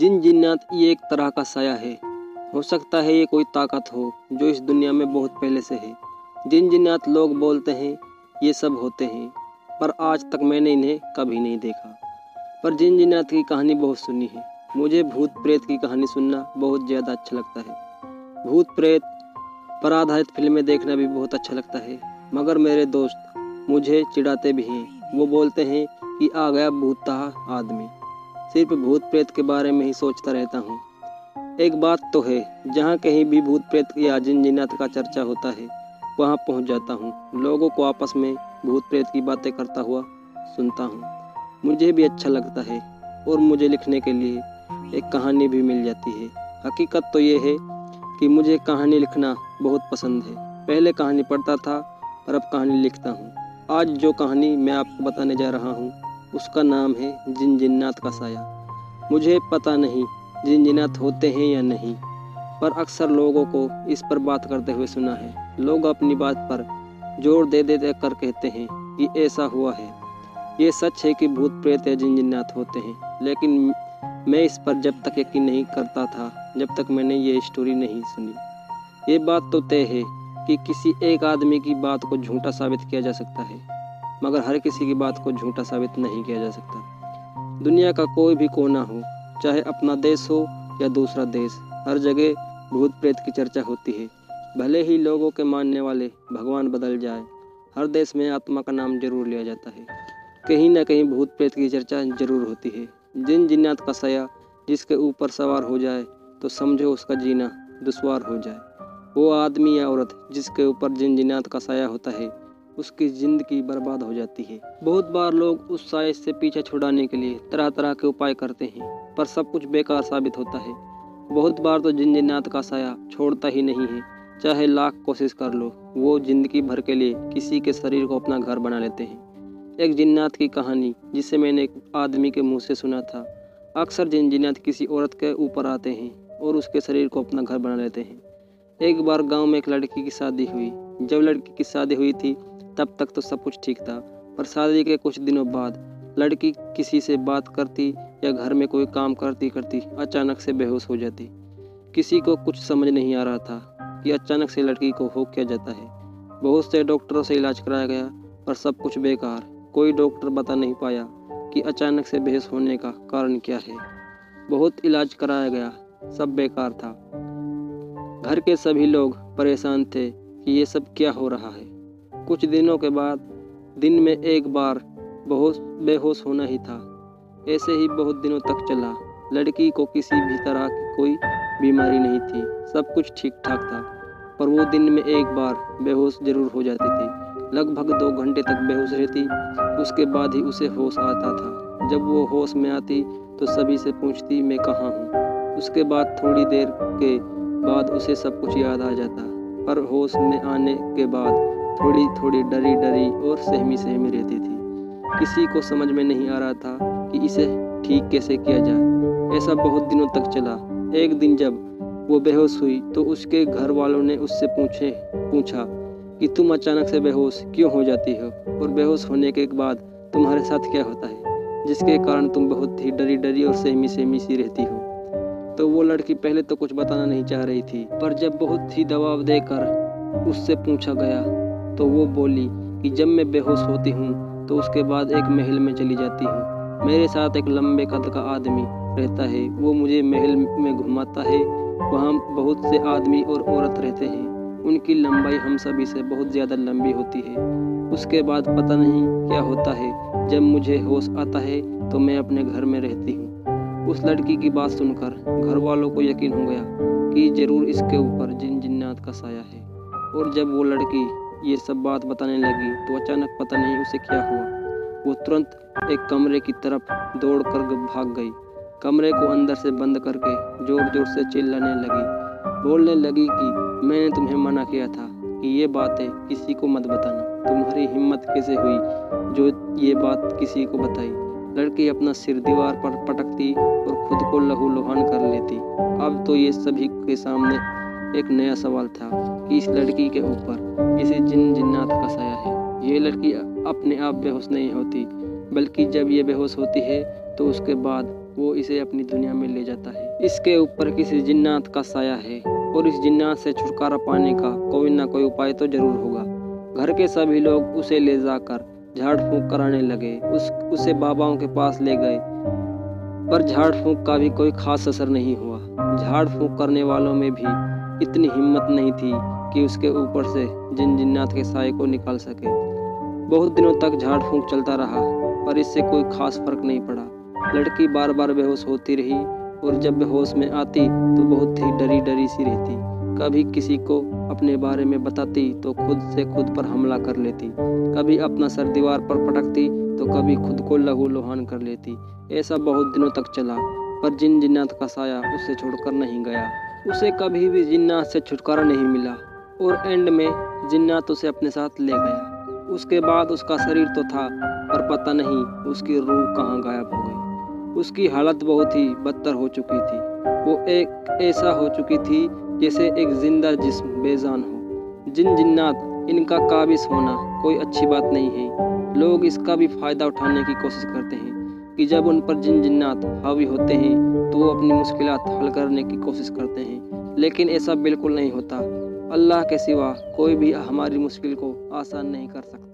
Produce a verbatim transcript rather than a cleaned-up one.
जिन जिन्नात ये एक तरह का साया है। हो सकता है ये कोई ताकत हो जो इस दुनिया में बहुत पहले से है। जिन जिन्नात लोग बोलते हैं ये सब होते हैं, पर आज तक मैंने इन्हें कभी नहीं देखा। पर जिन जिन्नात की कहानी बहुत सुनी है। मुझे भूत प्रेत की कहानी सुनना बहुत ज़्यादा अच्छा लगता है। भूत प्रेत पर आधारित फिल्में देखना भी बहुत अच्छा लगता है, मगर मेरे दोस्त मुझे चिढ़ाते भी हैं। वो बोलते हैं कि आ गया भूतहा आदमी, सिर्फ भूत प्रेत के बारे में ही सोचता रहता हूँ। एक बात तो है, जहाँ कहीं भी भूत प्रेत या जिन जिन्नात का चर्चा होता है वहाँ पहुँच जाता हूँ। लोगों को आपस में भूत प्रेत की बातें करता हुआ सुनता हूँ, मुझे भी अच्छा लगता है और मुझे लिखने के लिए एक कहानी भी मिल जाती है। हकीकत तो ये है कि मुझे कहानी लिखना बहुत पसंद है। पहले कहानी पढ़ता था पर अब कहानी लिखता हूँ। आज जो कहानी मैं आपको बताने जा रहा हूँ उसका नाम है जिन जिन्नात का साया। मुझे पता नहीं जिन जिन्नात होते हैं या नहीं, पर अक्सर लोगों को इस पर बात करते हुए सुना है। लोग अपनी बात पर जोर दे देते कर कहते हैं कि ऐसा हुआ है। ये सच है कि भूत प्रेत या जिन जिन्नात होते हैं, लेकिन मैं इस पर जब तक यकीन नहीं करता था जब तक मैंने ये स्टोरी नहीं सुनी। ये बात तो तय है कि किसी एक आदमी की बात को झूठा साबित किया जा सकता है, मगर हर किसी की बात को झूठा साबित नहीं किया जा सकता। दुनिया का कोई भी कोना हो, चाहे अपना देश हो या दूसरा देश, हर जगह भूत प्रेत की चर्चा होती है। भले ही लोगों के मानने वाले भगवान बदल जाए, हर देश में आत्मा का नाम जरूर लिया जाता है। कहीं ना कहीं भूत प्रेत की चर्चा जरूर होती है। जिन जिन्नात का साया जिसके ऊपर सवार हो जाए तो समझो उसका जीना दुश्वार हो जाए। वो आदमी या औरत जिसके ऊपर जिन जिन्नात का साया होता है उसकी ज़िंदगी बर्बाद हो जाती है। बहुत बार लोग उस साये से पीछे छुड़ाने के लिए तरह तरह के उपाय करते हैं, पर सब कुछ बेकार साबित होता है। बहुत बार तो जिन जिन्नात का साया छोड़ता ही नहीं है, चाहे लाख कोशिश कर लो। वो ज़िंदगी भर के लिए किसी के शरीर को अपना घर बना लेते हैं। एक जिन्नात की कहानी जिसे मैंने एक आदमी के मुँह से सुना था। अक्सर जिन जिन्नात किसी औरत के ऊपर आते हैं और उसके शरीर को अपना घर बना लेते हैं। एक बार गांव में एक लड़की की शादी हुई। जब लड़की की शादी हुई थी तब तक तो सब कुछ ठीक था, पर शादी के कुछ दिनों बाद लड़की किसी से बात करती या घर में कोई काम करती करती अचानक से बेहोश हो जाती। किसी को कुछ समझ नहीं आ रहा था कि अचानक से लड़की को हो क्या जाता है। बहुत से डॉक्टरों से इलाज कराया गया पर सब कुछ बेकार। कोई डॉक्टर बता नहीं पाया कि अचानक से बेहोश होने का कारण क्या है। बहुत इलाज कराया गया, सब बेकार था। घर के सभी लोग परेशान थे कि ये सब क्या हो रहा है। कुछ दिनों के बाद दिन में एक बार बहुत बेहोश होना ही था। ऐसे ही बहुत दिनों तक चला। लड़की को किसी भी तरह की कोई बीमारी नहीं थी, सब कुछ ठीक ठाक था, पर वो दिन में एक बार बेहोश जरूर हो जाती थी। लगभग दो घंटे तक बेहोश रहती, उसके बाद ही उसे होश आता था। जब वो होश में आती तो सभी से पूछती मैं कहाँ हूँ। उसके बाद थोड़ी देर के बाद उसे सब कुछ याद आ जाता, पर होश में आने के बाद थोड़ी थोड़ी डरी डरी और सहमी सहमी रहती थी। किसी को समझ में नहीं आ रहा था कि इसे ठीक कैसे किया जाए। ऐसा बहुत दिनों तक चला। एक दिन जब वो बेहोश हुई तो उसके घर वालों ने उससे पूछे पूछा कि तुम अचानक से बेहोश क्यों हो जाती हो, और बेहोश होने के बाद तुम्हारे साथ क्या होता है जिसके कारण तुम बहुत ही डरी डरी और सहमी सहमी सी रहती हो। तो वो लड़की पहले तो कुछ बताना नहीं चाह रही थी, पर जब बहुत ही दबाव देकर उससे पूछा गया तो वो बोली कि जब मैं बेहोश होती हूँ तो उसके बाद एक महल में चली जाती हूँ। मेरे साथ एक लंबे कद का आदमी रहता है, वो मुझे महल में घुमाता है। वहाँ बहुत से आदमी और औरत रहते हैं, उनकी लंबाई हम सभी से बहुत ज़्यादा लंबी होती है। उसके बाद पता नहीं क्या होता है, जब मुझे होश आता है तो मैं अपने घर में रहती हूँ। उस लड़की की बात सुनकर घर वालों को यकीन हो गया कि ज़रूर इसके ऊपर जिन जिन्नात का साया है। और जब वो लड़की ये सब बात बताने लगी तो अचानक पता नहीं उसे क्या हुआ, वो तुरंत एक कमरे की तरफ दौड़कर भाग गई। कमरे को अंदर से बंद करके ज़ोर ज़ोर से चिल्लाने लगी। बोलने लगी कि मैंने तुम्हें मना किया था कि ये बातें किसी को मत बताना, तुम्हारी हिम्मत कैसे हुई जो ये बात किसी को बताई। लड़की अपना सिर दीवार पर पटकती और खुद को लहूलुहान कर लेती। अब तो ये सभी के सामने एक नया सवाल था कि इस लड़की के ऊपर इसे जिन जिन्नात का साया है। ये लड़की अपने आप बेहोश नहीं होती, बल्कि जब ये बेहोश होती है तो उसके बाद वो इसे अपनी दुनिया में ले जाता है। इसके ऊपर किसी जिन्नात का साया है और इस जिन्नात से छुटकारा पाने का कोई ना कोई उपाय तो जरूर होगा। घर के सभी लोग उसे ले जाकर झाड़ फूँक कराने लगे। उस उसे बाबाओं के पास ले गए पर झाड़ फूँक का भी कोई खास असर नहीं हुआ। झाड़ फूँक करने वालों में भी इतनी हिम्मत नहीं थी कि उसके ऊपर से जिन जिन्नात के साए को निकाल सके। बहुत दिनों तक झाड़ फूँक चलता रहा पर इससे कोई खास फर्क नहीं पड़ा। लड़की बार बार बेहोश होती रही और जब बेहोश में आती तो बहुत ही डरी डरी सी रहती। कभी किसी को अपने बारे में बताती तो खुद से खुद पर हमला कर लेती, कभी अपना सर दीवार पर पटकती तो कभी खुद को लहूलुहान कर लेती। ऐसा बहुत दिनों तक चला पर जिन जिन्नात का साया उसे छोड़कर नहीं गया। उसे कभी भी जिन्नात से छुटकारा नहीं मिला और एंड में जिन्नात उसे अपने साथ ले गया। उसके बाद उसका शरीर तो था पर पता नहीं उसकी रूह कहाँ गायब हो गई। उसकी हालत बहुत ही बदतर हो चुकी थी। वो एक ऐसा हो चुकी थी जैसे एक जिंदा जिस्म बेजान हो। जिन जिन्नात इनका काबिज होना कोई अच्छी बात नहीं है। लोग इसका भी फ़ायदा उठाने की कोशिश करते हैं कि जब उन पर जिन जिन्नात हावी होते हैं तो वो अपनी मुश्किलात हल करने की कोशिश करते हैं, लेकिन ऐसा बिल्कुल नहीं होता। अल्लाह के सिवा कोई भी हमारी मुश्किल को आसान नहीं कर सकता।